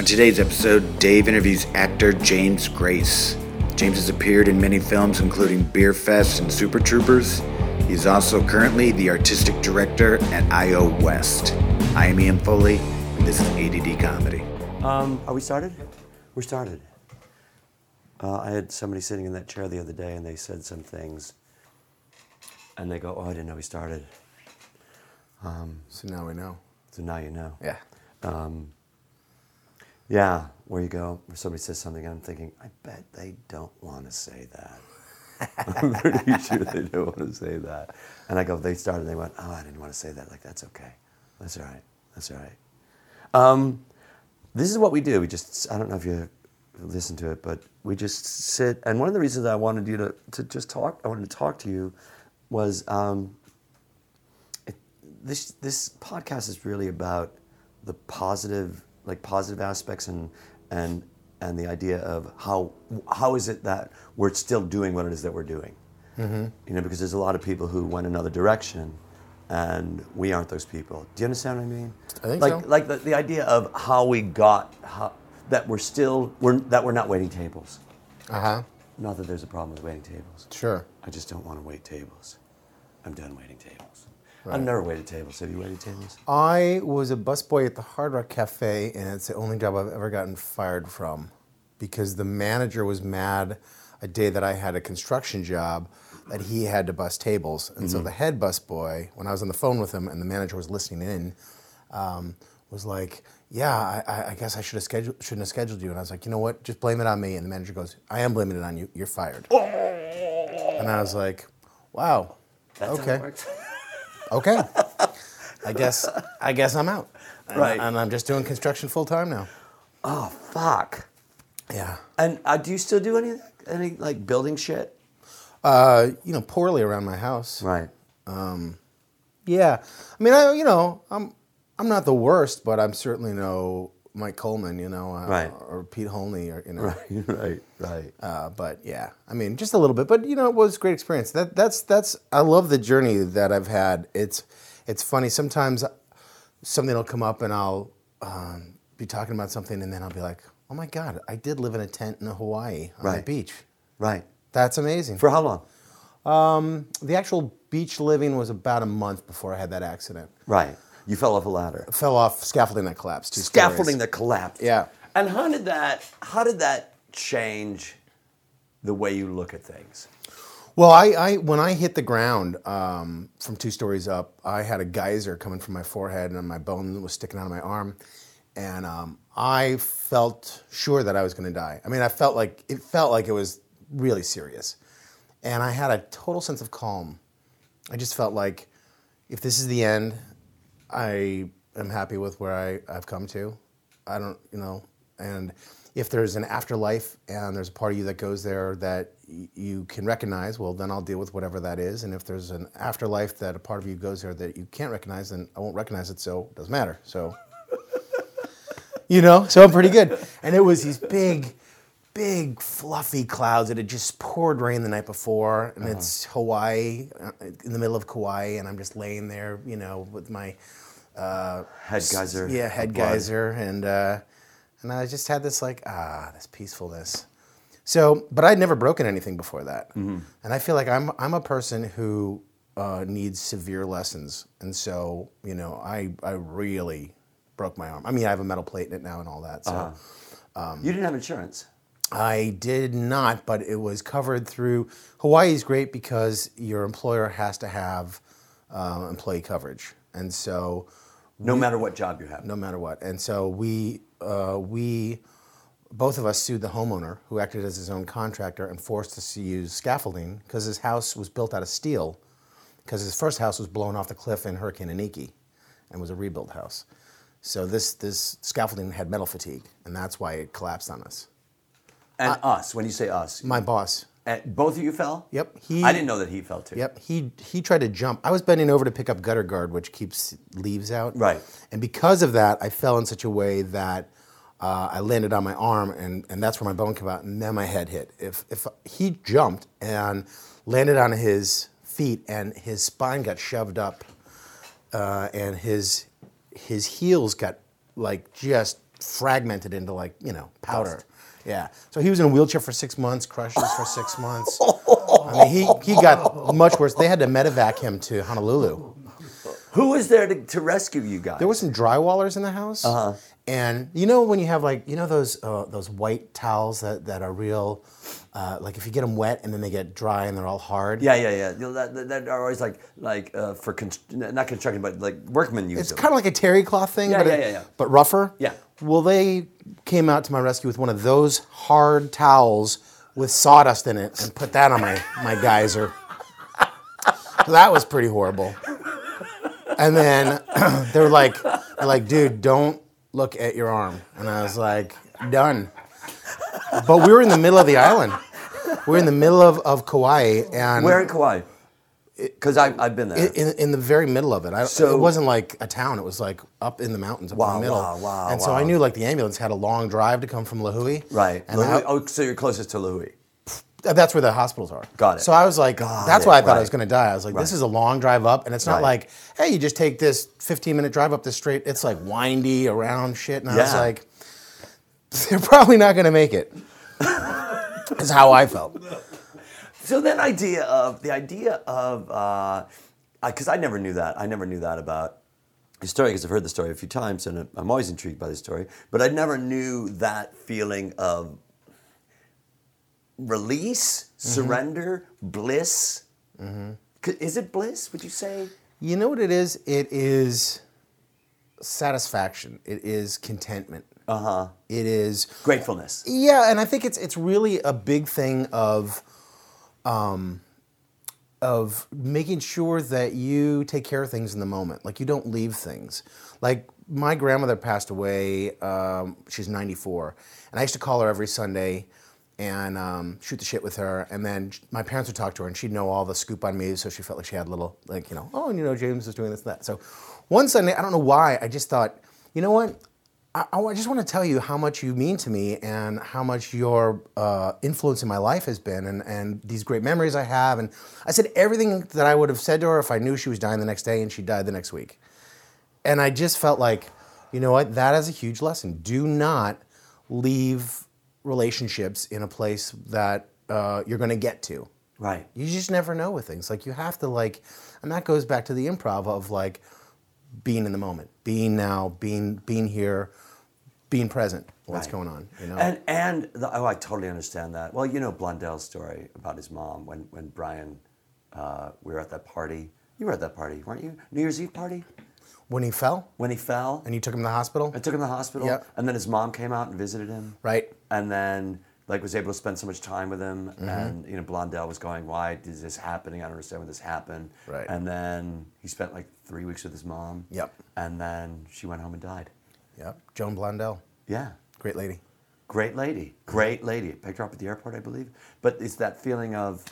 On today's episode, Dave interviews actor James Grace. James has appeared in many films, including Beer Fest and Super Troopers. He is also currently the artistic director at I.O. West. I am Ian Foley, and this is ADD Comedy. Are we started? We're started. I had somebody sitting in that chair the other day, and they said some things. And they go, oh, I didn't know we started. So now we know. So now you know. Yeah. Yeah, where you go, where somebody says something, and I'm thinking, I bet they don't want to say that. I'm pretty sure they don't want to say that. And I go, they started, and they went, oh, I didn't want to say that. Like, that's okay. That's all right. That's all right. This is what we do. We just, I don't know if you listen to it, but we just sit. And one of the reasons I wanted you to just talk, I wanted to talk to you was this podcast is really about the positive, like positive aspects and the idea of how is it that we're still doing what it is that we're doing? Mm-hmm. You know, because there's a lot of people who went another direction, and we aren't those people. Do you understand what I mean? I think so. Like the idea of how we got that we're not waiting tables. Uh huh. Not that there's a problem with waiting tables. Sure. I just don't want to wait tables. I'm done waiting tables. Right. I've never waited tables. Have you waited tables? I was a busboy at the Hard Rock Cafe, and it's the only job I've ever gotten fired from because the manager was mad a day that I had a construction job that he had to bus tables. And mm-hmm. So the head busboy, when I was on the phone with him and the manager was listening in, was like, yeah, I guess I shouldn't have scheduled you. And I was like, you know what, just blame it on me. And the manager goes, I am blaming it on you. You're fired. And I was like, wow, that's okay. How it works. Okay, I guess I'm out. Right. And I'm just doing construction full time now. Oh, fuck. Yeah. And do you still do any like building shit? Poorly around my house. Right. Yeah. I mean, I'm not the worst, but I'm certainly no Mike Coleman, right. Or Pete Holney, or. Right. But yeah, I mean, just a little bit. But it was a great experience. That's I love the journey that I've had. It's funny sometimes something will come up and I'll be talking about something and then I'll be like, oh my God, I did live in a tent in Hawaii on the beach. Right. That's amazing. For how long? The actual beach living was about a month before I had that accident. Right. You fell off a ladder. I fell off scaffolding that collapsed. Scaffolding that collapsed. Yeah. And how did that change the way you look at things? Well, I when I hit the ground from 2 stories up, I had a geyser coming from my forehead and my bone was sticking out of my arm. And I felt sure that I was gonna die. I mean, it felt like it was really serious. And I had a total sense of calm. I just felt like if this is the end, I am happy with where I've come to. I don't, and if there's an afterlife and there's a part of you that goes there that you can recognize, well, then I'll deal with whatever that is. And if there's an afterlife that a part of you goes there that you can't recognize, then I won't recognize it, so it doesn't matter. So, so I'm pretty good. And it was these big fluffy clouds. It had just poured rain the night before, and It's Hawaii, in the middle of Kauai, and I'm just laying there, with my head geyser. Yeah, head geyser, and I just had this like this peacefulness. So, but I'd never broken anything before that, mm-hmm. and I feel like I'm a person who needs severe lessons, and so I really broke my arm. I mean, I have a metal plate in it now and all that. So you didn't have insurance. I did not, but it was covered through. Hawaii is great because your employer has to have employee coverage, and so no matter what job you have, no matter what. And so we both of us sued the homeowner who acted as his own contractor and forced us to use scaffolding because his house was built out of steel because his first house was blown off the cliff in Hurricane Iniki, and was a rebuilt house. So this scaffolding had metal fatigue, and that's why it collapsed on us. And us, when you say us. My boss. And both of you fell? Yep. I didn't know that he fell too. Yep. He tried to jump. I was bending over to pick up gutter guard, which keeps leaves out. Right. And because of that, I fell in such a way that I landed on my arm, and that's where my bone came out, and then my head hit. If he jumped and landed on his feet, and his spine got shoved up, and his heels got like just fragmented into, like, you know, powder. Dust. Yeah. So he was in a wheelchair for 6 months, crutches for 6 months. I mean, he got much worse. They had to medevac him to Honolulu. Who was there to rescue you guys? There were some drywallers in the house. Uh-huh. And you know when you have, like, you know those white towels that are real, like if you get them wet and then they get dry and they're all hard. Yeah. You know, that are always like for not construction but like workmen use. It's kind of like a terry cloth thing, but rougher. Yeah. Well, they came out to my rescue with one of those hard towels with sawdust in it and put that on my geyser. So that was pretty horrible. And then they were like, dude, don't look at your arm. And I was like, done. But we were in the middle of the island. We were in the middle of Kauai. And where in Kauai? Because I've been there. In the very middle of it. So, it wasn't like a town. It was like up in the mountains, in the middle. Wow. And so I knew like the ambulance had a long drive to come from Lihue. Right. And Lihue. So you're closest to Lihue. That's where the hospitals are. Got it. So I was like, that's why I thought I was going to die. I was like, this is a long drive up, and it's not like, hey, you just take this 15-minute drive up this straight. It's like windy around shit, and I was like, they're probably not going to make it. That's how I felt. So that idea of, because I never knew that. I never knew that about the story, because I've heard the story a few times, and I'm always intrigued by the story, but I never knew that feeling of release, surrender, bliss. Mm-hmm. Is it bliss, would you say? You know what it is? It is satisfaction. It is contentment. Uh-huh. It is gratefulness. Yeah, and I think it's really a big thing of making sure that you take care of things in the moment. Like, you don't leave things. Like, my grandmother passed away. She's 94. And I used to call her every Sunday and shoot the shit with her, and then my parents would talk to her, and she'd know all the scoop on me, so she felt like she had a little, like, you know, James was doing this and that. So one Sunday, I don't know why, I just thought, you know what, I just want to tell you how much you mean to me and how much your influence in my life has been and these great memories I have. And I said everything that I would have said to her if I knew she was dying the next day, and she died the next week. And I just felt like, you know what, that is a huge lesson. Do not leave relationships in a place that you're going to get to. Right. You just never know with things. Like, you have to, like, and that goes back to the improv of, like, being in the moment, being now, being here, being present. What's going on? You know. And I totally understand that. Well, you know Blondell's story about his mom when Brian, we were at that party. You were at that party, weren't you? New Year's Eve party. When he fell. And you took him to the hospital? I took him to the hospital. Yep. And then his mom came out and visited him. Right. And then, like, was able to spend so much time with him. Mm-hmm. And, you know, Blondell was going, why is this happening? I don't understand when this happened. Right. And then he spent, like, 3 weeks with his mom. Yep. And then she went home and died. Yep. Joan Blondell. Yeah. Great lady. Picked her up at the airport, I believe. But it's that feeling of...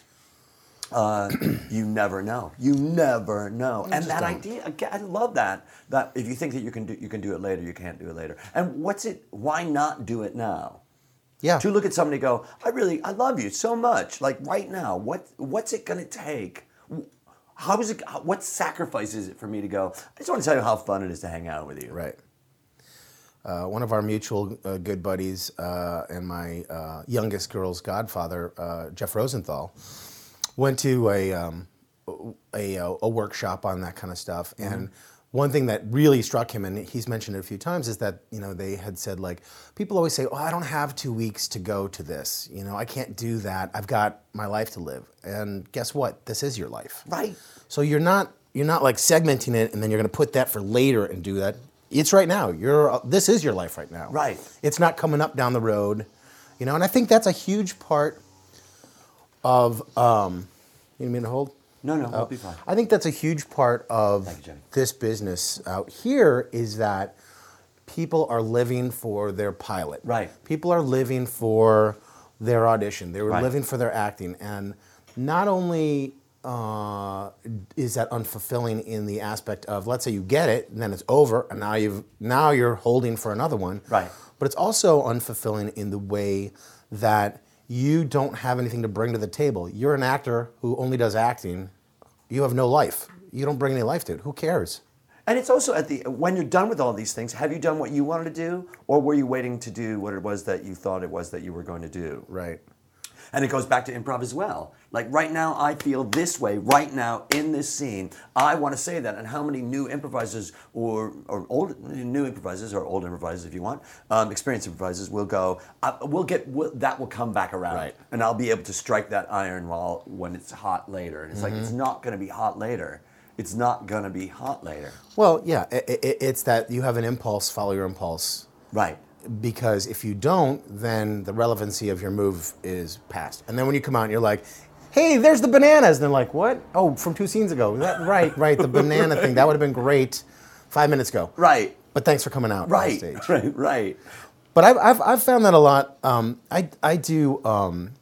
You never know. And that idea, again, I love that if you think that you can do it later, you can't do it later. And why not do it now? Yeah. To look at somebody and go, I love you so much. Like, right now, what's it going to take? How is it, what sacrifice is it for me to go, I just want to tell you how fun it is to hang out with you. Right. One of our mutual good buddies and my youngest girl's godfather, Jeff Rosenthal, went to a workshop on that kind of stuff, and one thing that really struck him, and he's mentioned it a few times, is that, you know, they had said, like, people always say, I don't have 2 weeks to go to this, you know, I can't do that, I've got my life to live. And guess what? This is your life. Right. So you're not like segmenting it and then you're going to put that for later and do that. It's right now. This is your life right now. Right. It's not coming up down the road, you know. And I think that's a huge part of, you mean to hold? No, we'll be fine. I think that's a huge part of this business out here, is that people are living for their pilot. Right. People are living for their audition. They were living for their acting. And not only is that unfulfilling in the aspect of, let's say you get it and then it's over and now you're holding for another one. Right. But it's also unfulfilling in the way that you don't have anything to bring to the table. You're an actor who only does acting. You have no life. You don't bring any life to it. Who cares? And it's also at the when you're done with all these things, have you done what you wanted to do, or were you waiting to do what it was that you thought it was that you were going to do? Right. And it goes back to improv as well. Like right now, I feel this way. Right now, in this scene, I want to say that. And how many new improvisers or old improvisers, if you want, experienced improvisers will go. That will come back around, right. And I'll be able to strike that iron while when it's hot later. And it's like it's not going to be hot later. It's not going to be hot later. Well, yeah, it's that you have an impulse. Follow your impulse. Right. Because if you don't, then the relevancy of your move is past. And then when you come out and you're like, hey, there's the bananas. And they're like, what? Oh, from 2 scenes ago. Is that right? Right, the banana thing. That would have been great 5 minutes ago. Right. But thanks for coming out on stage. Right. But I've found that a lot. I do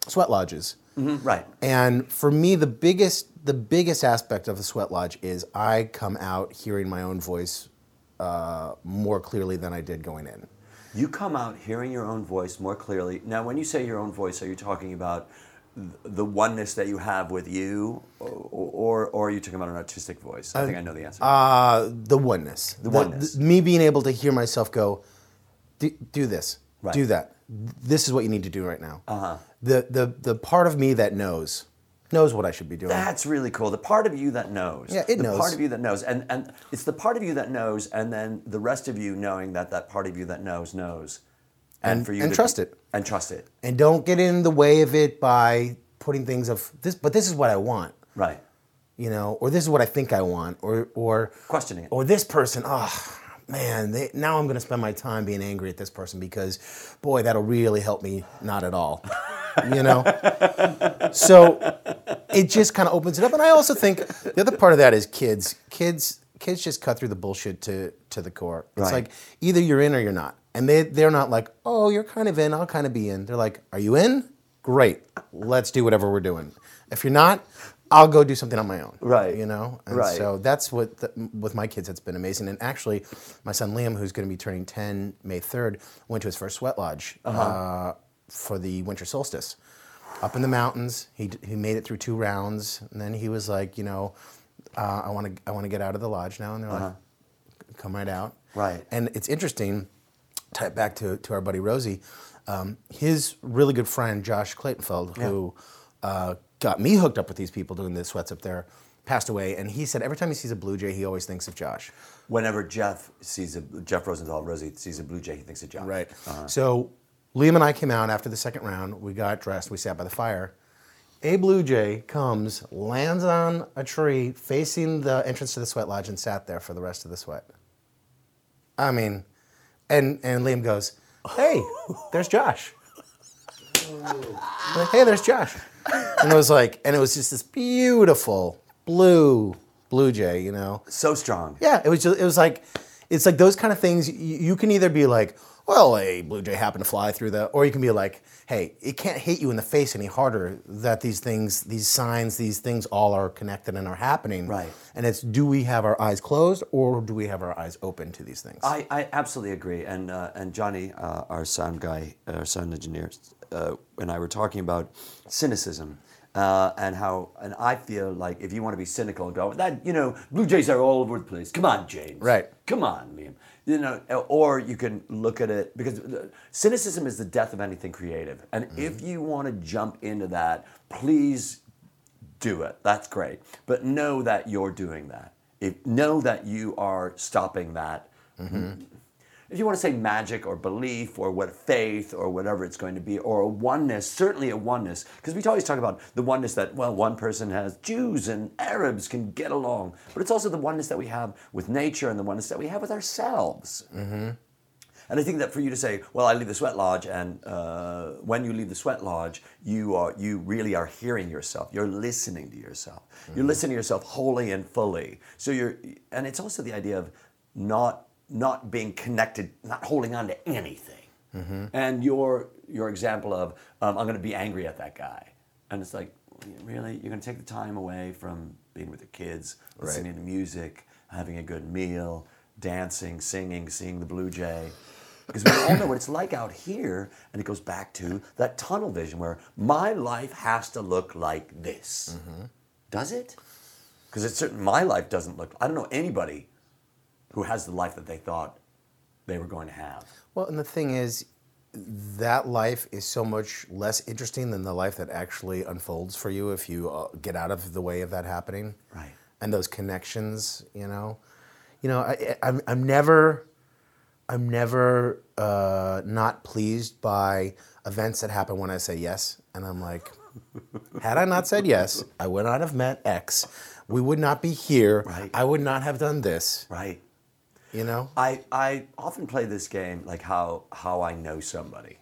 sweat lodges. Mm-hmm. Right. And for me, the biggest aspect of the sweat lodge is I come out hearing my own voice more clearly than I did going in. You come out hearing your own voice more clearly. Now, when you say your own voice, are you talking about the oneness that you have with you, or are you talking about an artistic voice? I think I know the answer. The oneness. Me being able to hear myself go, do this, right. Do that. This is what you need to do right now. Uh-huh. The part of me that knows what I should be doing. That's really cool. The part of you that knows. Yeah, it knows. The part of you that knows. And it's the part of you that knows, and then the rest of you knowing that part of you that knows. And for you trust it. And don't get in the way of it by putting things of this, but this is what I want. Right. You know, or this is what I think I want, or questioning it. Or this person, man, now I'm going to spend my time being angry at this person because, boy, that'll really help me not at all, you know? So it just kind of opens it up. And I also think the other part of that is kids. Kids just cut through the bullshit to the core. It's like either you're in or you're not. And they're not like, oh, you're kind of in, I'll kind of be in. They're like, are you in? Great. Let's do whatever we're doing. If you're not, I'll go do something on my own, right? You know, and so that's what with my kids. It's been amazing, and actually, my son Liam, who's going to be turning 10 May 3rd, went to his first sweat lodge for the winter solstice, up in the mountains. He made it through 2 rounds, and then he was like, you know, I want to get out of the lodge now, and they're like, come right out, right? And it's interesting. Tie it back to our buddy Rosie, his really good friend Josh Claytonfeld, who. Got me hooked up with these people doing the sweats up there, passed away, and he said every time he sees a blue jay, he always thinks of Josh. Whenever Jeff Rosenthal, Rosie, sees a blue jay, he thinks of Josh. Right. Uh-huh. So Liam and I came out after the 2nd round, we got dressed, we sat by the fire. A blue jay comes, lands on a tree facing the entrance to the sweat lodge and sat there for the rest of the sweat. I mean, and Liam goes, hey, there's Josh. Like, hey, there's Josh. And it was just this beautiful blue jay, you know. So strong. Yeah, it's like those kind of things. You can either be like, well, a blue jay happened to fly through or you can be like, hey, it can't hit you in the face any harder that these signs all are connected and are happening. Right. And it's, do we have our eyes closed or do we have our eyes open to these things? I absolutely agree. And Johnny, our sound engineer, and I were talking about cynicism and I feel like if you want to be cynical and go, Blue Jays are all over the place. Come on, James. Right. Come on, Liam. You know, or you can look at it because cynicism is the death of anything creative. And if you want to jump into that, please do it. That's great. But know that you're doing that. Know that you are stopping that. Mm-hmm. If you want to say magic or belief or what faith or whatever it's going to be, or a oneness, certainly a oneness, because we always talk about the oneness that, well, one person has, Jews and Arabs can get along, but it's also the oneness that we have with nature and the oneness that we have with ourselves. Mm-hmm. And I think that for you to say, well, I leave the sweat lodge, and when you leave the sweat lodge, you really are hearing yourself. You're listening to yourself. Mm-hmm. You're listening to yourself wholly and fully. So and it's also the idea of not being connected, not holding on to anything. Mm-hmm. And your example of, I'm going to be angry at that guy. And it's like, really? You're going to take the time away from being with your kids, listening to music, having a good meal, dancing, singing, seeing the blue jay. Because we all know what it's like out here, and it goes back to that tunnel vision where my life has to look like this. Mm-hmm. Does it? Because my life doesn't look, I don't know anybody who has the life that they thought they were going to have. Well, and the thing is, that life is so much less interesting than the life that actually unfolds for you if you get out of the way of that happening. Right. And those connections, you know. You know, I'm never not pleased by events that happen when I say yes. And I'm like, had I not said yes, I would not have met X. We would not be here. Right. I would not have done this. Right. You know? I often play this game, like how I know somebody.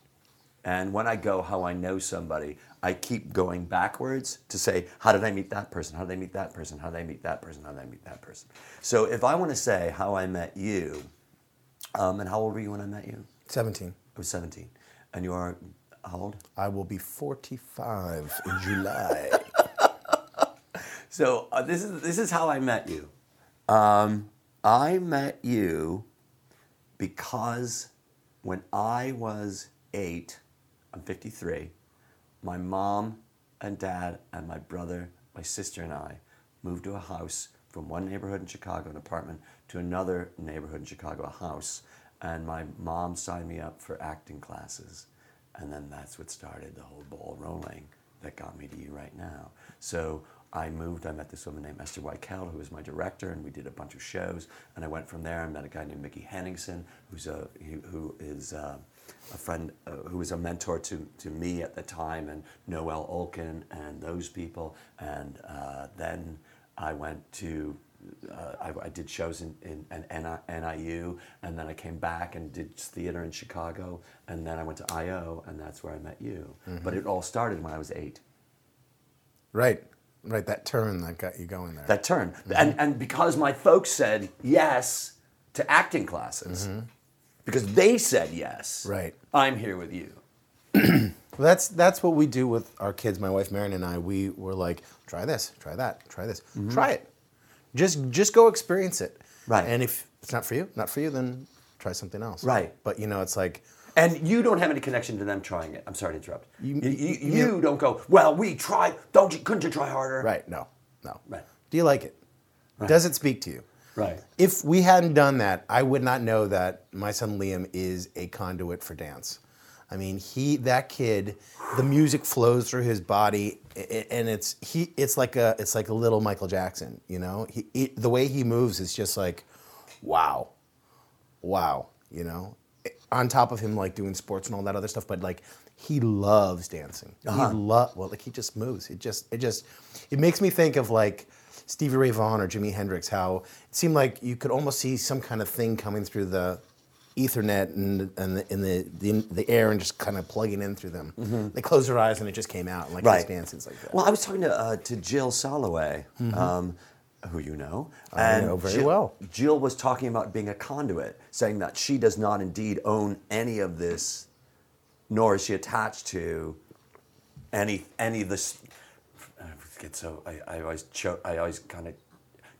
And when I go how I know somebody, I keep going backwards to say, how did I meet that person? How did I meet that person? How did I meet that person? How did I meet that person? So if I want to say how I met you, and how old were you when I met you? 17. I was 17. And you are how old? I will be 45 in July. So this is how I met you. I met you because when I was 8, I'm 53, my mom and dad and my brother, my sister and I moved to a house from one neighborhood in Chicago, an apartment, to another neighborhood in Chicago, a house, and my mom signed me up for acting classes. And then that's what started the whole ball rolling that got me to you right now. So I moved, I met this woman named Esther Wykell, who was my director, and we did a bunch of shows. And I went from there and met a guy named Mickey Henningsen, who is a friend, who was a mentor to me at the time, and Noel Olkin and those people. And then I went to, I did shows in NIU, and then I came back and did theater in Chicago, and then I went to I.O., and that's where I met you. Mm-hmm. But it all started when I was 8. Right. Right, that turn that got you going there. That turn. Mm-hmm. And because my folks said yes to acting classes, mm-hmm. because they said yes, right. I'm here with you. Well, that's what we do with our kids. My wife Marin and I, we were like, try this, try that, try this, mm-hmm. try it. Just go experience it. Right. And if it's not for you, then try something else. Right. But you know, it's like... And you don't have any connection to them trying it. I'm sorry to interrupt. You don't go, well, we tried. Couldn't you try harder? Right, no. Right. Do you like it? Right. Does it speak to you? Right. If we hadn't done that, I would not know that my son Liam is a conduit for dance. I mean, that kid, the music flows through his body, and it's like a little Michael Jackson, you know? The way he moves is just like, wow, you know? On top of him, like, doing sports and all that other stuff, but, like, he loves dancing. Uh-huh. He just moves. It makes me think of, like, Stevie Ray Vaughan or Jimi Hendrix, how it seemed like you could almost see some kind of thing coming through the Ethernet and the air and just kind of plugging in through them. Mm-hmm. They closed their eyes and it just came out, and, like, right. These dancing's like that. Well, I was talking to Jill Soloway, mm-hmm. Who you know. And I know very well. Jill was talking about being a conduit, saying that she does not indeed own any of this, nor is she attached to any of this. I always kind of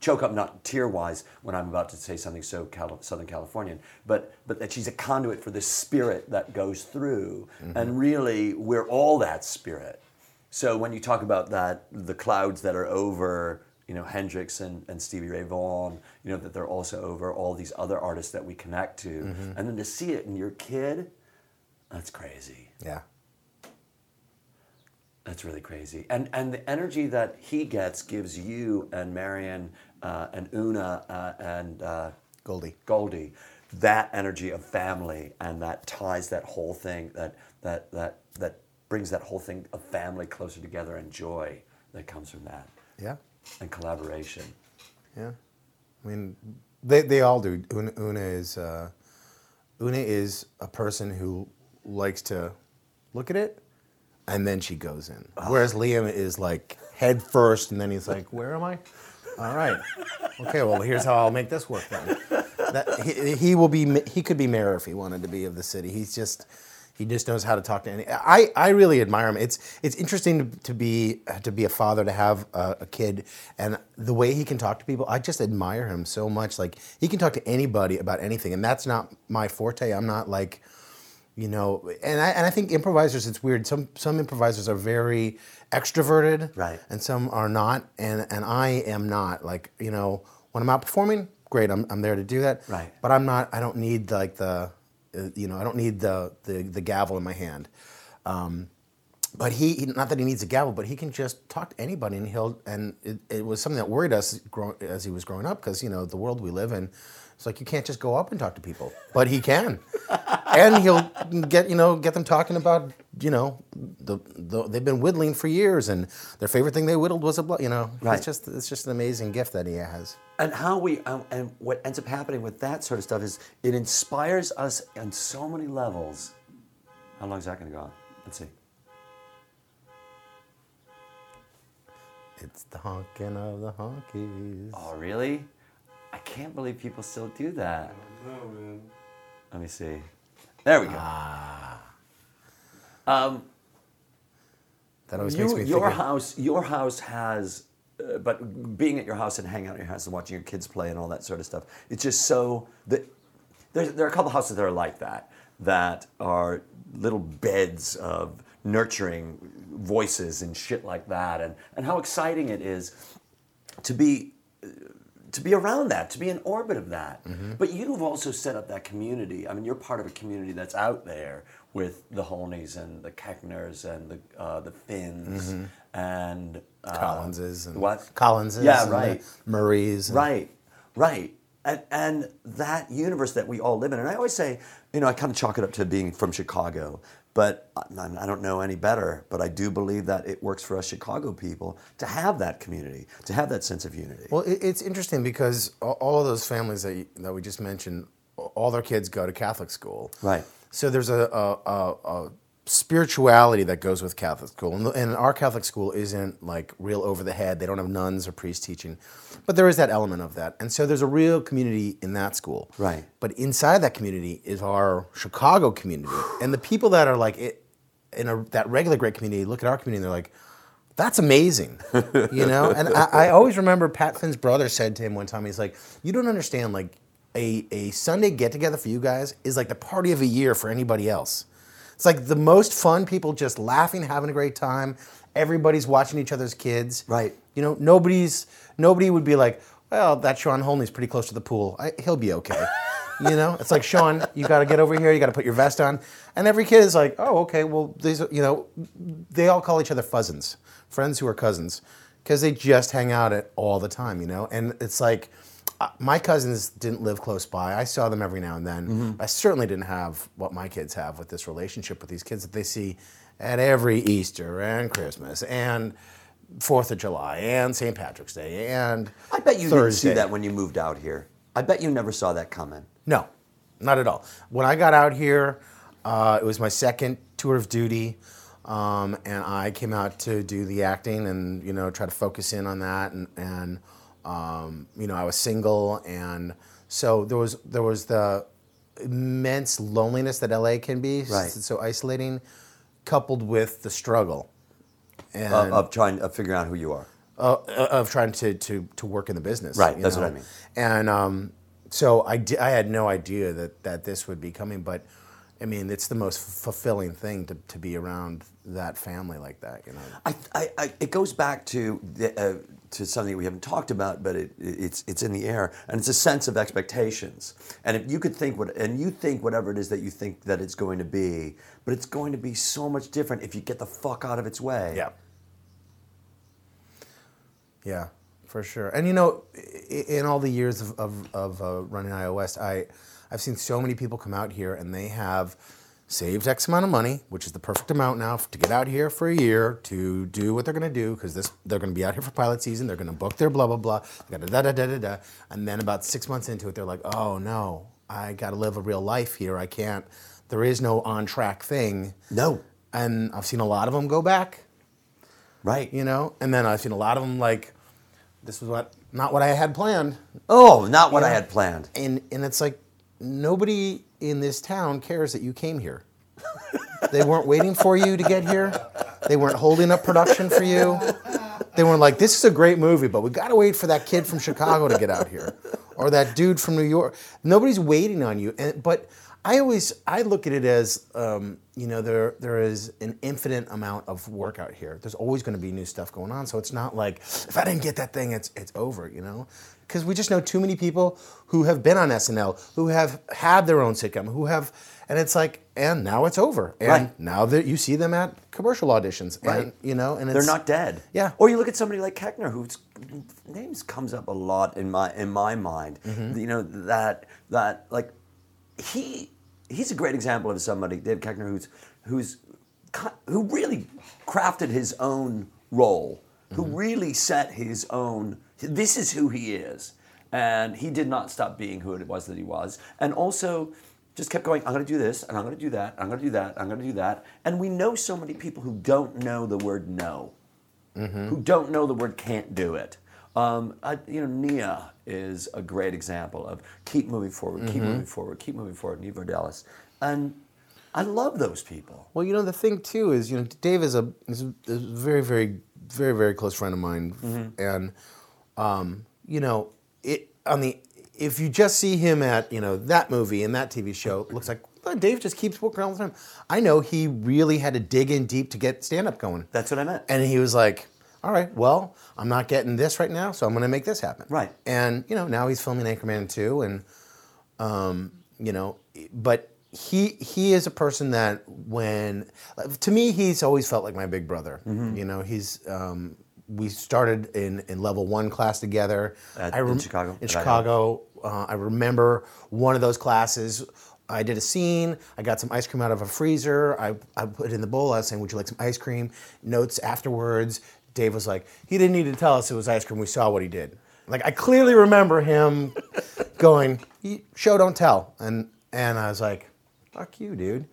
choke up, not tear-wise, when I'm about to say something so Southern Californian, but that she's a conduit for this spirit that goes through, mm-hmm. and really, we're all that spirit. So when you talk about that, the clouds that are over, you know, Hendrix and Stevie Ray Vaughan, you know, that they're also over all these other artists that we connect to. Mm-hmm. And then to see it in your kid, that's crazy. Yeah. That's really crazy. And the energy that he gets gives you and Marion and Una and Goldie, that energy of family, and that ties that whole thing, that brings that whole thing of family closer together, and joy that comes from that. Yeah. And collaboration. Yeah. I mean, they all do. Una is a person who likes to look at it, and then she goes in. Oh. Whereas Liam is like head first, and then he's like, where am I? All right. Okay, well, here's how I'll make this work then. He could be mayor if he wanted to be of the city. He just knows how to talk to any. I really admire him. It's interesting to be a father, to have a kid, and the way he can talk to people. I just admire him so much. Like, he can talk to anybody about anything, and that's not my forte. I'm not like, you know. And I think improvisers, it's weird. Some improvisers are very extroverted, right? And some are not. And I am not. Like, you know, when I'm out performing, great, I'm there to do that. Right. But I'm not, I don't need like the, you know, I don't need the gavel in my hand. But he, not that he needs a gavel, but he can just talk to anybody, and he'll, and it was something that worried us as he was growing up, because, you know, the world we live in, it's like you can't just go up and talk to people, but he can. And he'll get them talking about, you know, they've been whittling for years, and their favorite thing they whittled was a blow, you know. Right. It's just an amazing gift that he has. And how we and what ends up happening with that sort of stuff is it inspires us on so many levels. How long is that going to go on? Let's see. It's the honking of the honkies. Oh, really? I can't believe people still do that. I don't know, man. Let me see. There we go. That always makes me think. Your house has, but being at your house and hanging out at your house and watching your kids play and all that sort of stuff, it's just so, there are a couple houses that are like that are little beds of nurturing voices and shit like that, and how exciting it is to be around that, to be in orbit of that. Mm-hmm. But you've also set up that community. I mean, you're part of a community that's out there with the Holneys and the Koechners and the Finns, mm-hmm, and Collinses and what? Collinses, yeah, right. And Murrays, and right. And that universe that we all live in. And I always say, you know, I kind of chalk it up to being from Chicago. But I don't know any better, but I do believe that it works for us Chicago people to have that community, to have that sense of unity. Well, it's interesting because all of those families that we just mentioned, all their kids go to Catholic school. Right. So there's a spirituality that goes with Catholic school. And our Catholic school isn't like real over the head. They don't have nuns or priests teaching. But there is that element of that. And so there's a real community in that school. Right. But inside that community is our Chicago community. And the people that are like that regular great community look at our community and they're like, that's amazing, you know? And I always remember Pat Finn's brother said to him one time, he's like, you don't understand, like a Sunday get-together for you guys is like the party of a year for anybody else. It's like the most fun, people just laughing, having a great time. Everybody's watching each other's kids. Right. You know, nobody would be like, well, that Sean Holney's pretty close to the pool. He'll be okay. You know, it's like, Sean, you got to get over here. You got to put your vest on. And every kid is like, oh, okay, well, these, you know, they all call each other fuzzins, friends who are cousins, because they just hang out all the time, you know? And it's like, my cousins didn't live close by. I saw them every now and then. Mm-hmm. I certainly didn't have what my kids have with this relationship with these kids that they see at every Easter and Christmas and 4th of July and St. Patrick's Day and Thursday. I bet you didn't see that when you moved out here. I bet you never saw that coming. No, not at all. When I got out here, it was my second tour of duty, and I came out to do the acting and, you know, try to focus in on that and you know, I was single, and so there was the immense loneliness that LA can be. Right. It's so isolating, coupled with the struggle, and of trying to figure out who you are, of trying to work in the business. Right, that's what I mean. And so I had no idea that this would be coming, but I mean, it's the most fulfilling thing to be around that family like that, you know. It goes back to something we haven't talked about, but it's in the air, and it's a sense of expectations. And if you could think whatever it is that you think that it's going to be, but it's going to be so much different if you get the fuck out of its way. Yeah. Yeah, for sure. And you know, in all the years of running I.O. West, I've seen so many people come out here and they have saved X amount of money, which is the perfect amount now to get out here for a year to do what they're going to do, because they're going to be out here for pilot season, they're going to book their blah, blah, blah, da-da-da-da-da-da, and then about 6 months into it, they're like, oh no, I got to live a real life here, I can't, there is no on-track thing. No. And I've seen a lot of them go back. Right. You know, and then I've seen a lot of them like, this was not what I had planned. Oh, not what I had planned. And it's like, nobody in this town cares that you came here. They weren't waiting for you to get here. They weren't holding up production for you. They weren't like, this is a great movie, but we got to wait for that kid from Chicago to get out here, or that dude from New York. Nobody's waiting on you. But I look at it as, you know, there is an infinite amount of work out here. There's always going to be new stuff going on. So it's not like, if I didn't get that thing, it's over, you know? because we just know too many people who have been on SNL, who have had their own sitcom, who have, and it's like, and now it's over. And now that you see them at commercial auditions. And, you know, and it's, they're not dead. Yeah. Or you look at somebody like Koechner, whose names comes up a lot in my mind. Mm-hmm. You know, that like he's a great example of somebody, Dave Koechner, who really crafted his own role, who mm-hmm. really set his own, this is who he is. And he did not stop being who it was that he was. And also just kept going, I'm going to do this, and I'm going to do that, I'm going to do that, I'm going to do that. And we know so many people who don't know the word no, mm-hmm. who don't know the word can't do it. You know, Nia is a great example of keep moving forward, mm-hmm. keep moving forward, keep moving forward, Nevo Dallas. And I love those people. Well, you know, the thing too is, you know, Dave is a very, very, very, very close friend of mine, mm-hmm. and you know, if you just see him at, you know, that movie and that TV show, it looks like Dave just keeps walking around all the time. I know he really had to dig in deep to get stand-up going. That's what I meant. And he was like, all right, well, I'm not getting this right now, so I'm going to make this happen. Right. And you know, now he's filming Anchorman 2, and you know, but. He is a person that when, to me, he's always felt like my big brother. Mm-hmm. You know, he's we started in level 1 class together. In Chicago. In Chicago. I remember one of those classes, I did a scene, I got some ice cream out of a freezer, I put it in the bowl, I was saying, would you like some ice cream? Notes afterwards, Dave was like, he didn't need to tell us it was ice cream, we saw what he did. Like, I clearly remember him going, show, don't tell. And I was like, fuck you, dude.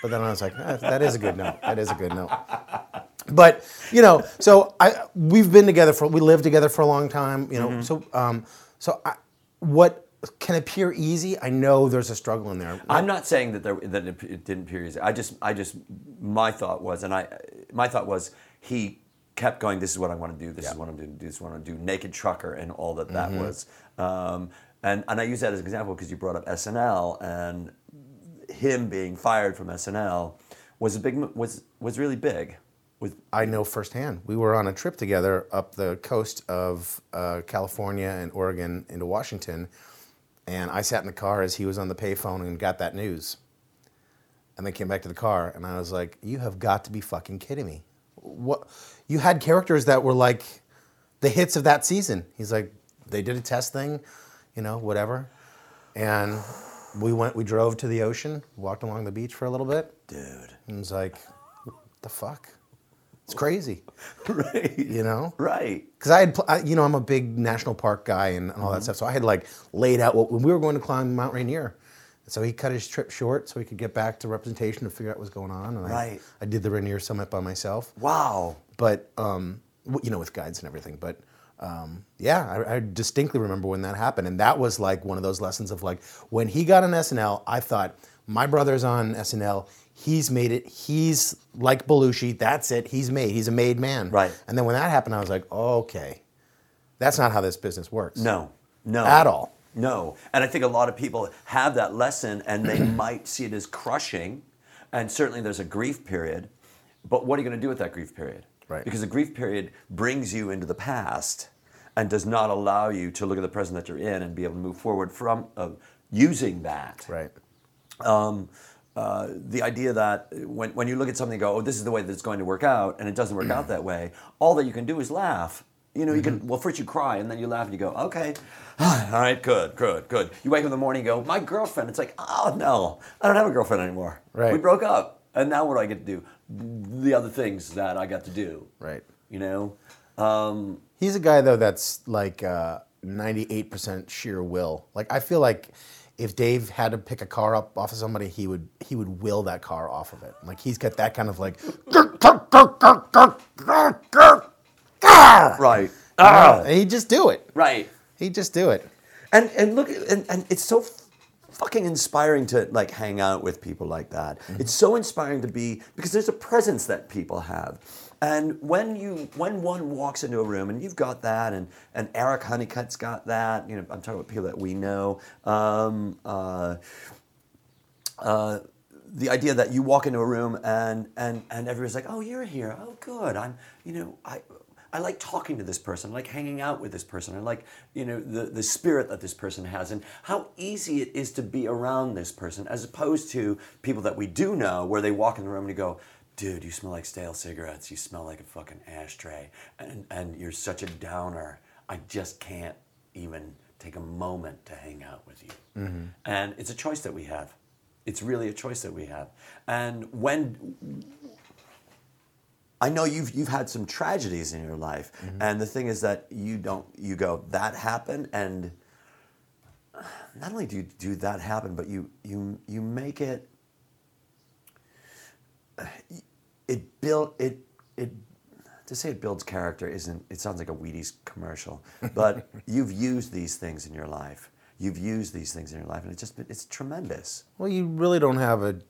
But then I was like, that is a good note. That is a good note. But, you know, so we've been together we lived together for a long time, you know. Mm-hmm. So what can appear easy, I know there's a struggle in there. I'm not saying that it didn't appear easy. I just my thought was he kept going, this is what I want to do, this is what I'm doing, this is what I'm doing, Naked Trucker and all that mm-hmm. was. And I use that as an example because you brought up SNL, and him being fired from SNL was really big. I know firsthand. We were on a trip together up the coast of California and Oregon into Washington, and I sat in the car as he was on the payphone and got that news. And then came back to the car, and I was like, "You have got to be fucking kidding me! What? You had characters that were like the hits of that season." He's like, "They did a test thing, you know, whatever," and. We drove to the ocean, walked along the beach for a little bit. Dude. And it was like, what the fuck? It's crazy. Right. You know? Right. Because I'm a big national park guy and all mm-hmm. that stuff. So I had like laid out when we were going to climb Mount Rainier. So he cut his trip short so he could get back to representation to figure out what was going on. And I did the Rainier Summit by myself. Wow. But, you know, with guides and everything. But... I distinctly remember when that happened, and that was like one of those lessons of like, when he got on SNL, I thought, my brother's on SNL, he's made it, he's like Belushi, that's it, he's a made man. Right. And then when that happened, I was like, okay, that's not how this business works. No. At all. No, and I think a lot of people have that lesson, and they might see it as crushing, and certainly there's a grief period, but what are you going to do with that grief period? Right. Because the grief period brings you into the past and does not allow you to look at the present that you're in and be able to move forward from using that. Right. The idea that when you look at something and go, oh, this is the way that it's going to work out, and it doesn't work out that way, all that you can do is laugh. You know, you can, well, first you cry, and then you laugh, and you go, okay, all right, good. You wake up in the morning and go, my girlfriend. It's like, oh, no, I don't have a girlfriend anymore. Right. We broke up. And now what do I get to do? The other things that I got to do. Right. You know? He's a guy, though, that's like 98% sheer will. Like, I feel like if Dave had to pick a car up off of somebody, he would will that car off of it. Like, he's got that kind of like... Right. And he'd just do it. Right. He'd just do it. And look, and it's so... fucking inspiring to like hang out with people like that. Mm-hmm. It's so inspiring to be, because there's a presence that people have. And when one walks into a room and you've got that, and Eric Honeycutt's got that, you know, I'm talking about people that we know. The idea that you walk into a room and everyone's like, oh, you're here. Oh, good. I'm, you know, I I like talking to this person, I like hanging out with this person, I like, you know, the spirit that this person has and how easy it is to be around this person, as opposed to people that we do know where they walk in the room and you go, dude, you smell like stale cigarettes, you smell like a fucking ashtray, and you're such a downer. I just can't even take a moment to hang out with you. Mm-hmm. And it's a choice that we have. It's really a choice that we have. And when... I know you've had some tragedies in your life, mm-hmm. and the thing is that you go, that happened, and not only do you do that happen, but you make it, to say it builds character isn't, it sounds like a Wheaties commercial, but you've used these things in your life. You've used these things in your life, and it's tremendous. Well, you really don't have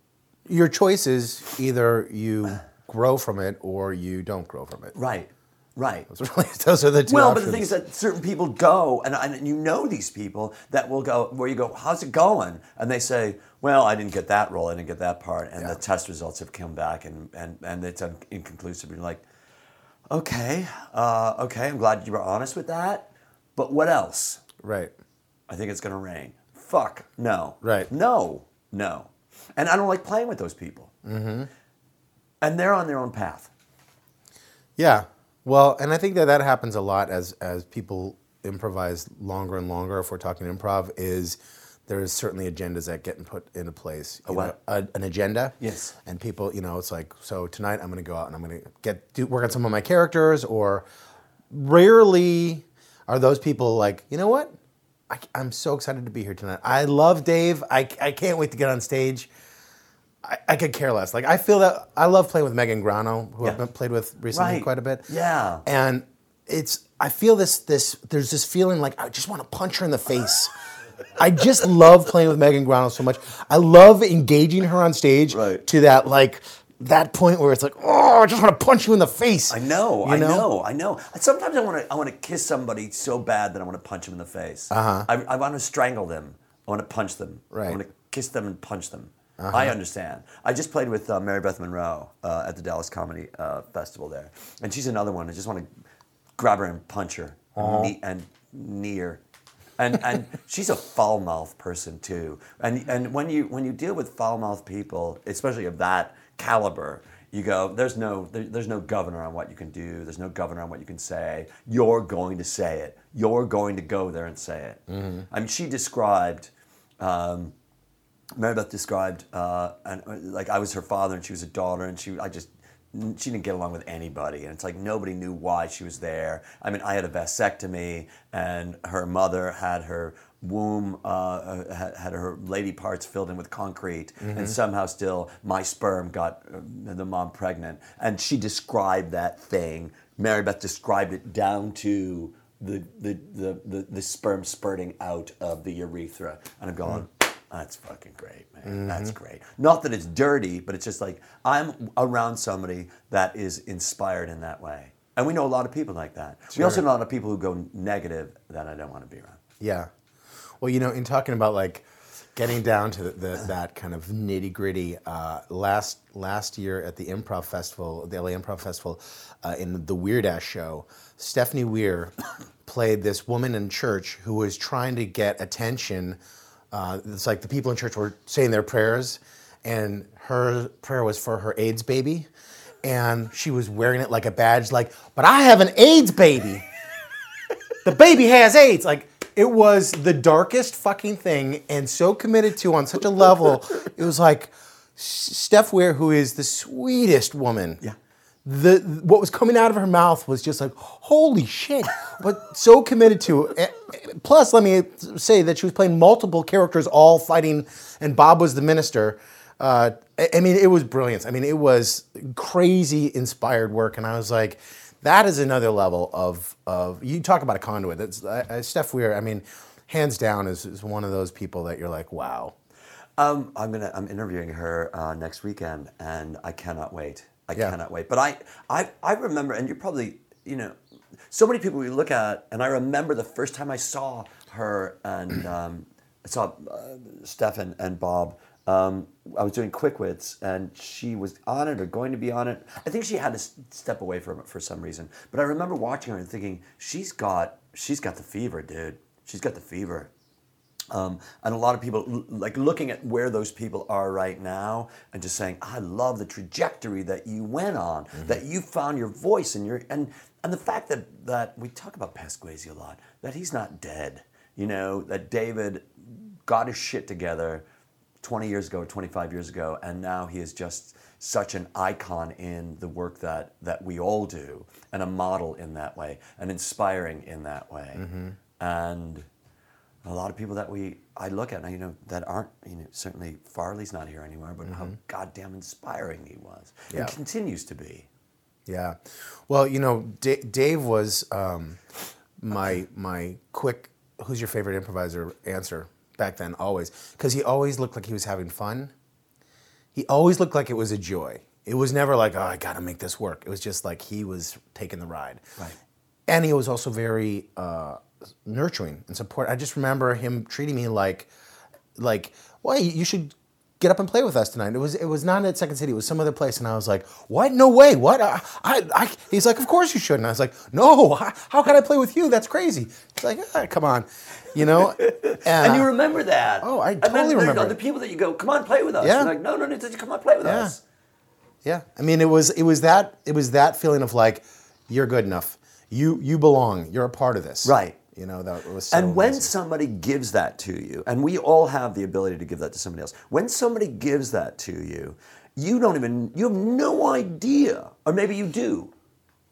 your choice is either you grow from it or you don't grow from it. Right. Those are the two options. But the thing is that certain people go, and you know these people that will go, where you go, how's it going? And they say, well, I didn't get that role, I didn't get that part, and the test results have come back, and it's inconclusive. And you're like, okay, I'm glad you were honest with that, but what else? Right. I think it's going to rain. Fuck, no. Right. No. And I don't like playing with those people. Mm-hmm. And they're on their own path. Yeah. Well, and I think that happens a lot as people improvise longer and longer, if we're talking improv, is there is certainly agendas that get put into place. An agenda. Yes. And people, you know, it's like, so tonight I'm going to go out and I'm going to work on some of my characters, or rarely are those people like, you know what? I'm so excited to be here tonight. I love Dave. I can't wait to get on stage. I could care less. Like, I feel that I love playing with Megan Grano, who I've played with recently quite a bit. Yeah. And I feel this there's this feeling like I just want to punch her in the face. I just love playing with Megan Grano so much. I love engaging her on stage to that, like, that point where it's like, oh, I just want to punch you in the face. I know. Sometimes I want to kiss somebody so bad that I want to punch them in the face. Uh-huh. I want to strangle them. I want to punch them. Right. I want to kiss them and punch them. Uh-huh. I understand. I just played with Mary Beth Monroe at the Dallas Comedy Festival there. And she's another one. I just want to grab her and punch her and knee her. And she's a foul-mouthed person, too. And when you deal with foul-mouthed people, especially of that caliber, you go, there's no governor on what you can do. There's no governor on what you can say. You're going to say it. You're going to go there and say it. Mm-hmm. I mean, she described... Mary Beth described, like I was her father and she was a daughter, and she didn't get along with anybody, and it's like nobody knew why she was there. I mean, I had a vasectomy, and her mother had her womb, had her lady parts filled in with concrete, mm-hmm. and somehow still my sperm got the mom pregnant, and she described that thing. Mary Beth described it down to the sperm spurting out of the urethra, and I'm going... Mm-hmm. That's fucking great, man. Mm-hmm. That's great. Not that it's dirty, but it's just like, I'm around somebody that is inspired in that way. And we know a lot of people like that. Sure. We also know a lot of people who go negative that I don't want to be around. Yeah. Well, you know, in talking about like getting down to that kind of nitty-gritty, last year at the Improv Festival, the LA Improv Festival, in the Weird Ass show, Stephanie Weir played this woman in church who was trying to get attention. It's like the people in church were saying their prayers, and her prayer was for her AIDS baby, and she was wearing it like a badge, like, but I have an AIDS baby. The baby has AIDS. Like, it was the darkest fucking thing, and so committed to on such a level. It was like Steph Weir, who is the sweetest woman. Yeah. What was coming out of her mouth was just like, holy shit, but so committed to it. Plus, let me say that she was playing multiple characters, all fighting, and Bob was the minister. I mean, it was brilliant. I mean, it was crazy inspired work, and I was like, that is another level of you talk about a conduit. That's Steph Weir, I mean, hands down is one of those people that you're like, wow. I'm interviewing her next weekend, and I cannot wait. I cannot wait. But I remember, and you're probably, you know, so many people we look at, and I remember the first time I saw her and I saw Steph and Bob I was doing Quick Wits, and she was on it or going to be on it. I think she had to step away from it for some reason. But I remember watching her and thinking, she's got the fever, dude. She's got the fever. And a lot of people, like, looking at where those people are right now and just saying, I love the trajectory that you went on, mm-hmm. that you found your voice and your and the fact that we talk about Pasquazi a lot, that he's not dead, you know, that David got his shit together 20 years ago, 25 years ago, and now he is just such an icon in the work that we all do, and a model in that way, and inspiring in that way. Mm-hmm. And a lot of people that I look at, and that aren't, certainly Farley's not here anymore, but mm-hmm. how goddamn inspiring he was, yeah. and continues to be. Yeah, well, Dave was my quick. Who's your favorite improviser? Answer back then, always, because he always looked like he was having fun. He always looked like it was a joy. It was never like, oh, I got to make this work. It was just like he was taking the ride, right? And he was also very nurturing and support. I just remember him treating me like, well, you should get up and play with us tonight. It was not at Second City. It was some other place, and I was like, what? No way! What? He's like, of course you should. And I was like, no. How can I play with you? That's crazy. He's like, come on, And you remember that? Oh, I totally remember. The people that you go, come on, play with us. Yeah. You're like, no, come on, play with us. Yeah. I mean, it was that feeling of like, you're good enough. You belong. You're a part of this. Right. That was so And when amazing. Somebody gives that to you, and we all have the ability to give that to somebody else, when somebody gives that to you, you have no idea, or maybe you do,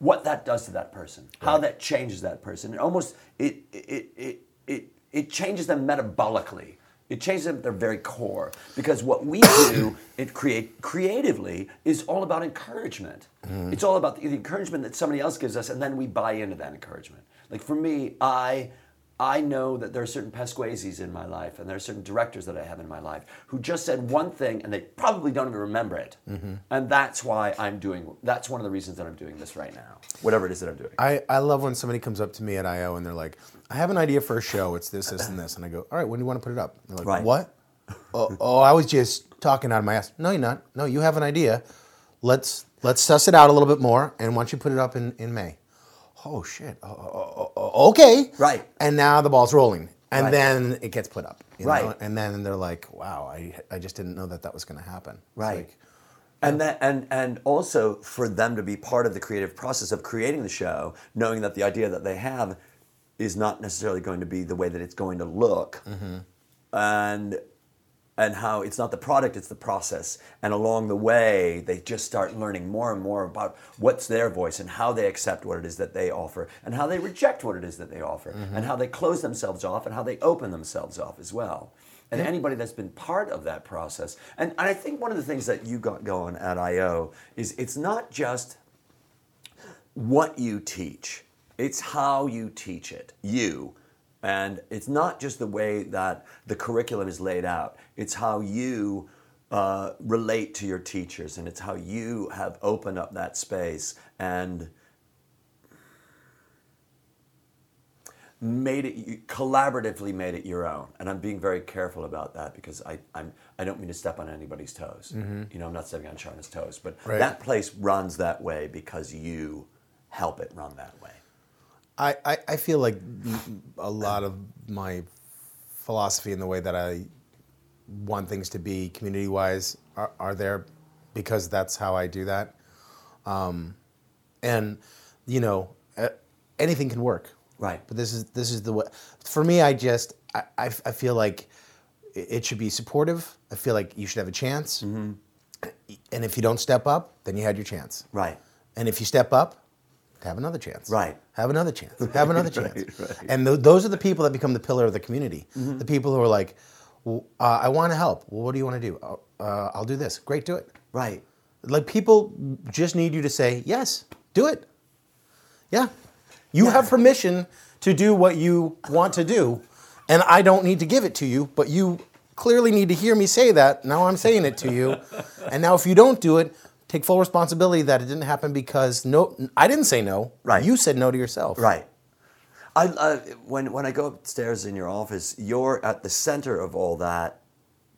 what that does to that person, right. how that changes that person. It almost, it changes them metabolically. It changes them at their very core, because what we do, creatively, is all about encouragement. Mm. It's all about the encouragement that somebody else gives us, and then we buy into that encouragement. Like, for me, I know that there are certain Pasquazis in my life, and there are certain directors that I have in my life who just said one thing, and they probably don't even remember it. Mm-hmm. And that's one of the reasons that I'm doing this right now, whatever it is that I'm doing. I love when somebody comes up to me at I.O. and they're like, I have an idea for a show. It's this, this, and this. And I go, all right, when do you want to put it up? And they're like, right. What? Oh, I was just talking out of my ass. No, you're not. No, you have an idea. Let's suss it out a little bit more, and why don't you put it up in May? Oh shit! Oh, okay. Right. And now the ball's rolling, and right. then it gets put up. Right. And then they're like, "Wow, I just didn't know that was going to happen." Right. Like, and that and also for them to be part of the creative process of creating the show, knowing that the idea that they have is not necessarily going to be the way that it's going to look, mm-hmm. and how it's not the product, it's the process. And along the way, they just start learning more and more about what's their voice and how they accept what it is that they offer and how they reject what it is that they offer mm-hmm. and how they close themselves off and how they open themselves off as well. And yeah. anybody that's been part of that process, and I think one of the things that you got going at I.O. is it's not just what you teach, it's how you teach it, And it's not just the way that the curriculum is laid out. It's how you relate to your teachers, and it's how you have opened up that space and collaboratively made it your own. And I'm being very careful about that because I don't mean to step on anybody's toes. Mm-hmm. I'm not stepping on Shauna's toes, but right. that place runs that way because you help it run that way. I feel like a lot of my philosophy and the way that I want things to be community-wise are there because that's how I do that. Anything can work. Right. But this is the way. For me, I feel like it should be supportive. I feel like you should have a chance. Mm-hmm. And if you don't step up, then you had your chance. Right. And if you step up, have another chance. Right. Have another chance. Have another chance. Right. And those are the people that become the pillar of the community. Mm-hmm. The people who are like, I want to help. Well, what do you want to do? I'll do this. Great, do it. Right. Like, people just need you to say, yes, do it. Yeah. You have permission to do what you want to do, and I don't need to give it to you, but you clearly need to hear me say that. Now I'm saying it to you. And now if you don't do it, take full responsibility that it didn't happen because I didn't say no. Right. You said no to yourself. Right. When I go upstairs in your office, you're at the center of all that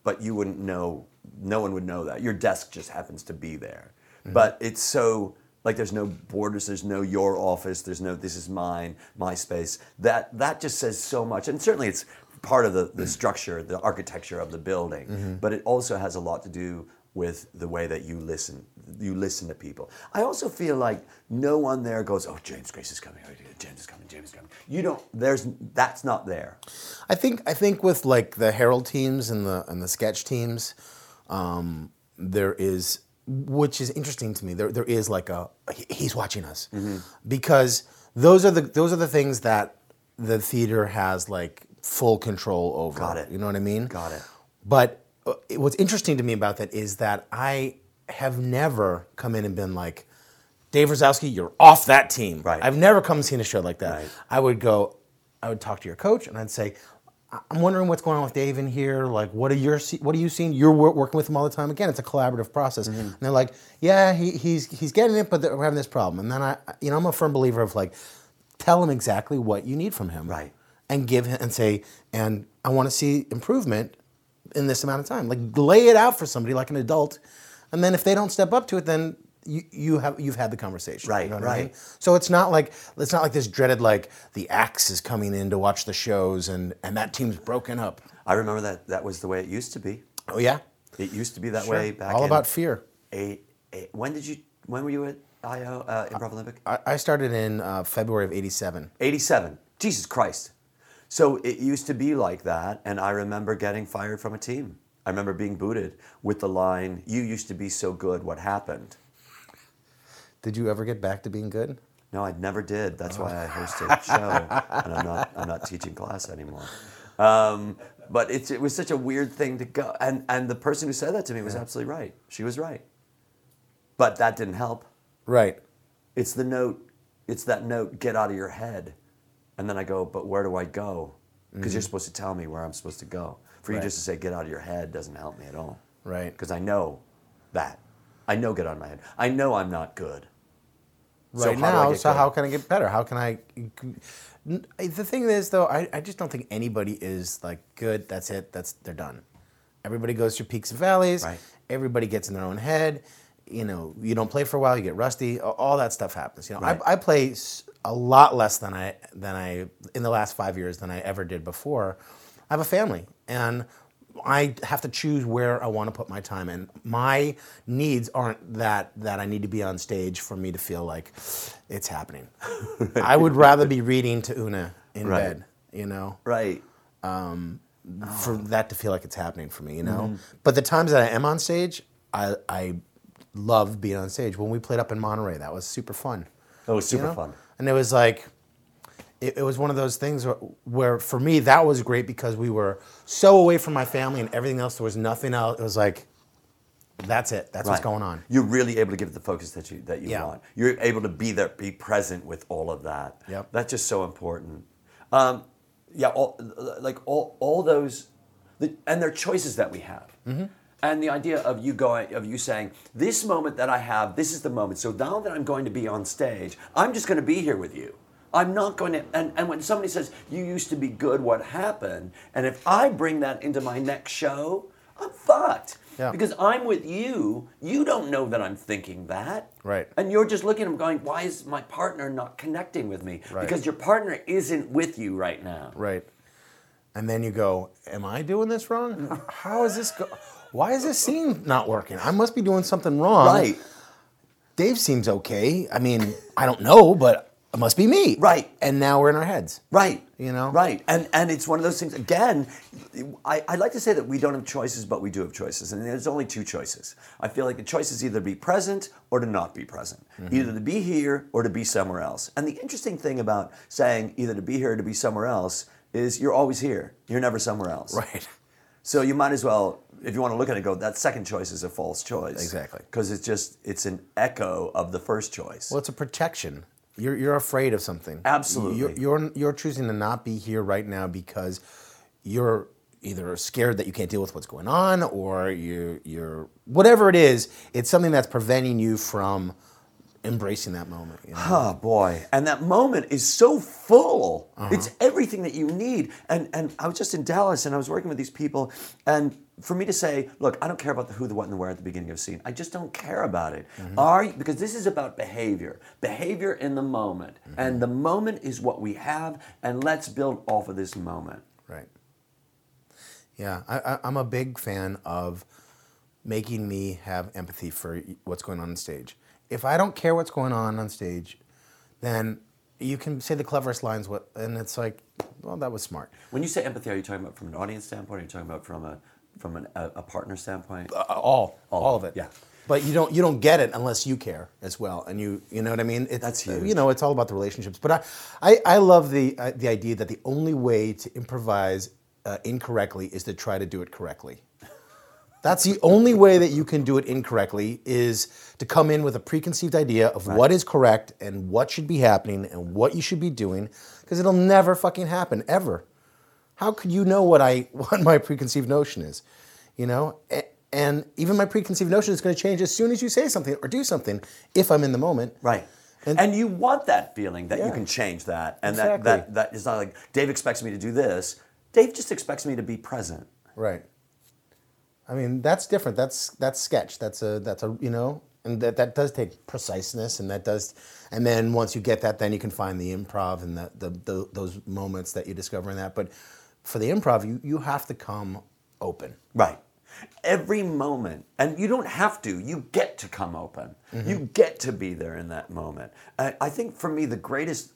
but you wouldn't know, no one would know that. Your desk just happens to be there. Mm-hmm. But it's so, like, there's no borders, there's no your office, there's no this is mine, my space. That just says so much. And certainly it's part of the structure, the architecture of the building, mm-hmm. but it also has a lot to do with the way that you listen to people. I also feel like no one there goes, oh, James Grace is coming, James is coming. That's not there. I think with like the Herald teams and the sketch teams, there is, which is interesting to me, there is like he's watching us. Mm-hmm. Because those are the things that the theater has like full control over. Got it. You know what I mean? Got it. But what's interesting to me about that is that I have never come in and been like, Dave Rosowski, you're off that team. Right. I've never come and seen a show like that. Right. I would talk to your coach and I'd say, I'm wondering what's going on with Dave in here. Like, what are you seeing? You're working with him all the time. Again, it's a collaborative process. Mm-hmm. And they're like, yeah, he's getting it, but we're having this problem. And then I'm a firm believer of like, tell him exactly what you need from him. Right. And give him and say, and I want to see improvement in this amount of time. Like, lay it out for somebody like an adult, and then if they don't step up to it, then you've had the conversation. Right, you know what right. I mean? So it's not like this dreaded like the axe is coming in to watch the shows and that team's broken up. I remember that was the way it used to be. Oh yeah, it used to be that sure. way back. All in about fear. When were you at I.O. Improv Olympic? I started in February of '87. '87. Jesus Christ. So it used to be like that, and I remember getting fired from a team. I remember being booted with the line, you used to be so good, what happened? Did you ever get back to being good? No, I never did. That's why I host a show, and I'm not teaching class anymore. But it was such a weird thing to go, and the person who said that to me was absolutely right. She was right. But that didn't help. Right. It's that note, get out of your head. And then I go, but where do I go? Because mm-hmm. you're supposed to tell me where I'm supposed to go. For you right. just to say, get out of your head doesn't help me at all. Right. Because I know that. I know get out of my head. I know I'm not good. Right now, so how can I get better? How can I... The thing is, though, I just don't think anybody is like good, that's it, they're done. Everybody goes through peaks and valleys. Right. Everybody gets in their own head. You know, you don't play for a while, you get rusty. All that stuff happens. You know, right. I play a lot less than I in the last 5 years than I ever did before. I have a family, and I have to choose where I want to put my time, and my needs aren't that I need to be on stage for me to feel like it's happening. I would rather be reading to Una in right. bed, you know? Right. For that to feel like it's happening for me, you know? Mm. But the times that I am on stage, I love being on stage. When we played up in Monterey, that was super fun. That was super fun. And it was like, it was one of those things where for me, that was great because we were so away from my family and everything else. There was nothing else. It was like, that's it. That's right. What's going on. You're really able to give it the focus that you yeah. want. You're able to be there, be present with all of that. Yep. That's just so important. All those, and they're choices that we have. Mm-hmm. And the idea of you saying, this moment that I have, this is the moment. So now that I'm going to be on stage, I'm just going to be here with you. I'm not going to, and when somebody says, you used to be good, what happened? And if I bring that into my next show, I'm fucked. Yeah. Because I'm with you, you don't know that I'm thinking that. Right. And you're just looking at them going, why is my partner not connecting with me? Right. Because your partner isn't with you right now. Right. And then you go, am I doing this wrong? How is this going? Why is this scene not working? I must be doing something wrong. Right. Dave seems okay. I mean, I don't know, but it must be me. Right. And now we're in our heads. Right. You know? Right. And it's one of those things, again, I like to say that we don't have choices, but we do have choices. And there's only two choices. I feel like the choice is either be present or to not be present. Mm-hmm. Either to be here or to be somewhere else. And the interesting thing about saying either to be here or to be somewhere else is you're always here. You're never somewhere else. Right. So you might as well... If you want to look at it and go, that second choice is a false choice. Exactly. Because it's an echo of the first choice. Well, it's a protection. You're afraid of something. Absolutely. You're choosing to not be here right now because you're either scared that you can't deal with what's going on or you're whatever it is, it's something that's preventing you from embracing that moment. You know? Oh boy. And that moment is so full. Uh-huh. It's everything that you need. And I was just in Dallas and I was working with these people and for me to say, look, I don't care about the who, the what, and the where at the beginning of a scene. I just don't care about it. Mm-hmm. Because this is about behavior. Behavior in the moment. Mm-hmm. And the moment is what we have, and let's build off of this moment. Right. Yeah, I'm a big fan of making me have empathy for what's going on stage. If I don't care what's going on stage, then you can say the cleverest lines, and it's like, well, that was smart. When you say empathy, are you talking about from an audience standpoint, or are you talking about from a partner standpoint? All of it. Yeah. But you don't get it unless you care as well, and you know what I mean. That's huge. You know, it's all about the relationships. But I love the idea that the only way to improvise incorrectly is to try to do it correctly. That's the only way that you can do it incorrectly, is to come in with a preconceived idea of what is correct and what should be happening and what you should be doing, because it'll never fucking happen, ever. How could you know what my preconceived notion is? You know, and even my preconceived notion is going to change as soon as you say something or do something, if I'm in the moment. Right. And you want that feeling that you can change that, and exactly. that is not like, Dave expects me to do this. Dave just expects me to be present. Right. I mean, that's different. That's sketch. That's a you know, and that does take preciseness, and that does, and then once you get that, then you can find the improv and the those moments that you discover in that. But for the improv, you have to come open. Right. Every moment, and you don't have to. You get to come open. Mm-hmm. You get to be there in that moment. I think for me, the greatest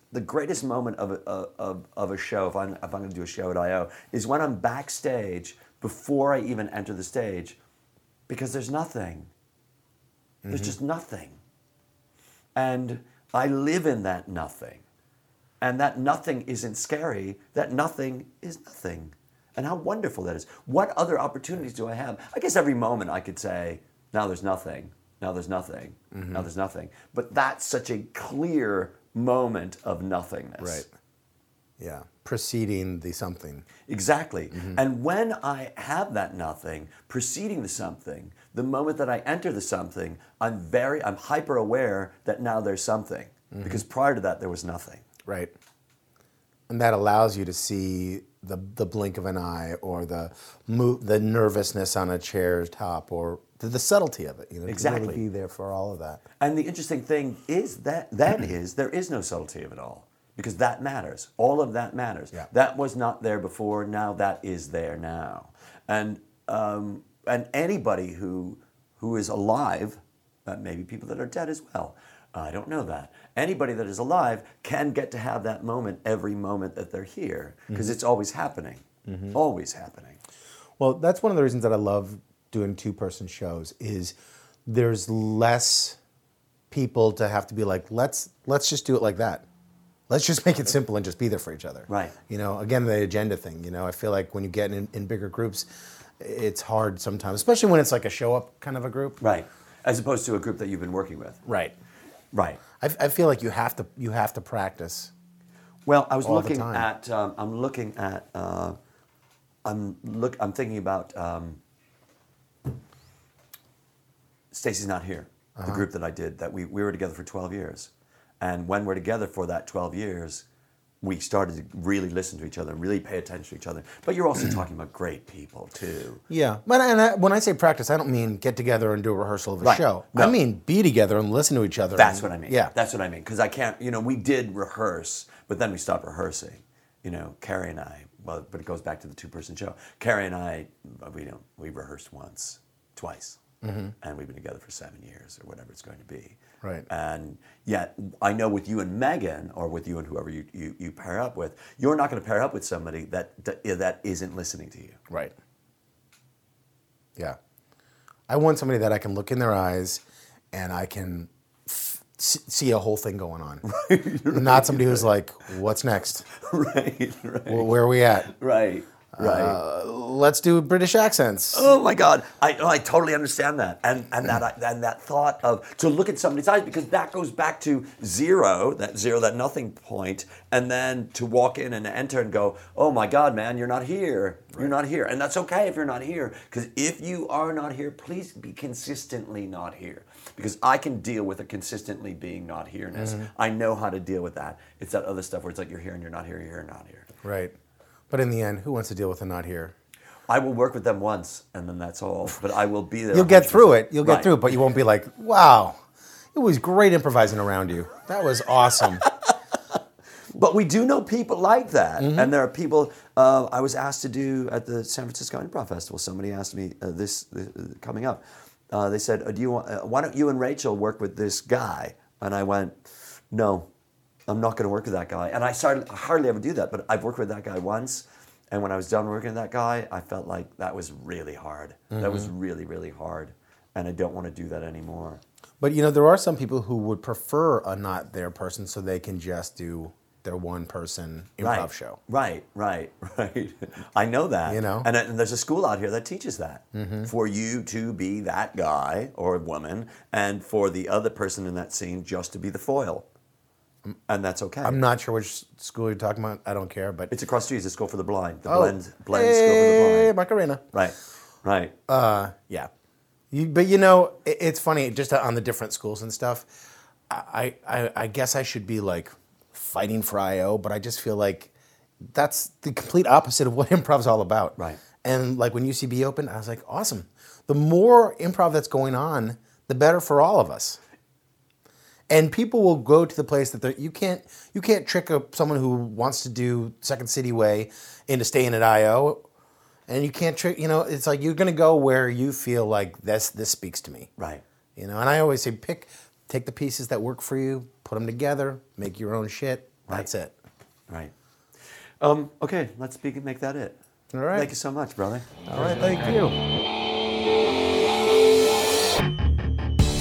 moment of a show, if I'm going to do a show at I.O., is when I'm backstage. Before I even enter the stage, because there's nothing. Mm-hmm. There's just nothing. And I live in that nothing. And that nothing isn't scary. That nothing is nothing. And how wonderful that is. What other opportunities do I have? I guess every moment I could say, now there's nothing, now there's nothing, mm-hmm. now there's nothing. But that's such a clear moment of nothingness. Right. Yeah. Preceding the something. Exactly. Mm-hmm. And when I have that nothing, preceding the something, the moment that I enter the something, I'm hyper aware that now there's something. Mm-hmm. Because prior to that, there was nothing. Right. And that allows you to see the blink of an eye, or the nervousness on a chair top, or the subtlety of it. You know, exactly. To really be there for all of that. And the interesting thing is that there is no subtlety of it all. Because that matters. All of that matters. Yeah. That was not there before. Now that is there now. And anybody who is alive, maybe people that are dead as well, I don't know that. Anybody that is alive can get to have that moment every moment that they're here. Because mm-hmm. it's always happening. Mm-hmm. Always happening. Well, that's one of the reasons that I love doing two-person shows, is there's less people to have to be like, let's just do it like that. Let's just make it simple and just be there for each other. Right. You know, again, the agenda thing, you know, I feel like when you get in bigger groups, it's hard sometimes, especially when it's like a show-up kind of a group. Right. As opposed to a group that you've been working with. Right. Right. I feel like you have to practice. Well, I was looking at I'm thinking about Stacy's Not Here, uh-huh. the group that I did, that we were together for 12 years. And when we're together for that 12 years, we started to really listen to each other, really pay attention to each other. But you're also talking about great people, too. Yeah. And when I say practice, I don't mean get together and do a rehearsal of a show. No. I mean be together and listen to each other. That's what I mean. Yeah. That's what I mean. Because I can't, you know, we did rehearse, but then we stopped rehearsing. You know, Carrie and I, well, but it goes back to the two-person show. Carrie and I, we rehearsed once, twice. Mm-hmm. And we've been together for 7 years, or whatever it's going to be. Right. And yet, I know with you and Megan, or with you and whoever you pair up with, you're not going to pair up with somebody that isn't listening to you. Right. Yeah. I want somebody that I can look in their eyes, and I can see a whole thing going on. Right. Not somebody who's like, what's next? Right. Right. Well, where are we at? Right. Right. Let's do British accents. Oh my God, I totally understand that, and that thought of to look at somebody's eyes, because that goes back to zero, that nothing point, and then to walk in and enter and go, oh my God, man, you're not here, right. You're not here, and that's okay if you're not here, because if you are not here, please be consistently not here, because I can deal with a consistently being not here-ness. Mm-hmm. I know how to deal with that. It's that other stuff where it's like you're here and you're not here, you're here and not here. Right. But in the end, who wants to deal with a not here? I will work with them once, and then that's all. But I will be there. You'll 100%. Get through it. You'll get through it, but you won't be like, wow, it was great improvising around you. That was awesome. But we do know people like that. Mm-hmm. And there are people, I was asked to do at the San Francisco Improv Festival, somebody asked me coming up, they said, do you want, why don't you and Rachel work with this guy? And I went, no, I'm not going to work with that guy. And I hardly ever do that, but I've worked with that guy once. And when I was done working with that guy, I felt like that was really hard. Mm-hmm. That was really, really hard. And I don't want to do that anymore. But, you know, there are some people who would prefer a not their person so they can just do their one-person improv show. Right. I know that. You know? And there's a school out here that teaches that. Mm-hmm. For you to be that guy or woman, and for the other person in that scene just to be the foil. And that's okay. I'm not sure which school you're talking about. I don't care, but... It's across the street. It's a School for the Blind. The Blend School for the Blind. Hey, Macarena. Right. Yeah. But, you know, it's funny, just on the different schools and stuff, I guess I should be, like, fighting for I.O., but I just feel like that's the complete opposite of what improv's all about. Right. And, like, when UCB opened, I was like, awesome. The more improv that's going on, the better for all of us. And people will go to the place that you can't trick someone who wants to do Second City Way into staying at I.O., and you can't trick, you know, it's like you're going to go where you feel like this speaks to me. Right. You know, and I always say take the pieces that work for you, put them together, make your own shit. Right. That's it. Right. Okay, let's make that it. All right. Thank you so much, brother. All right, thank you.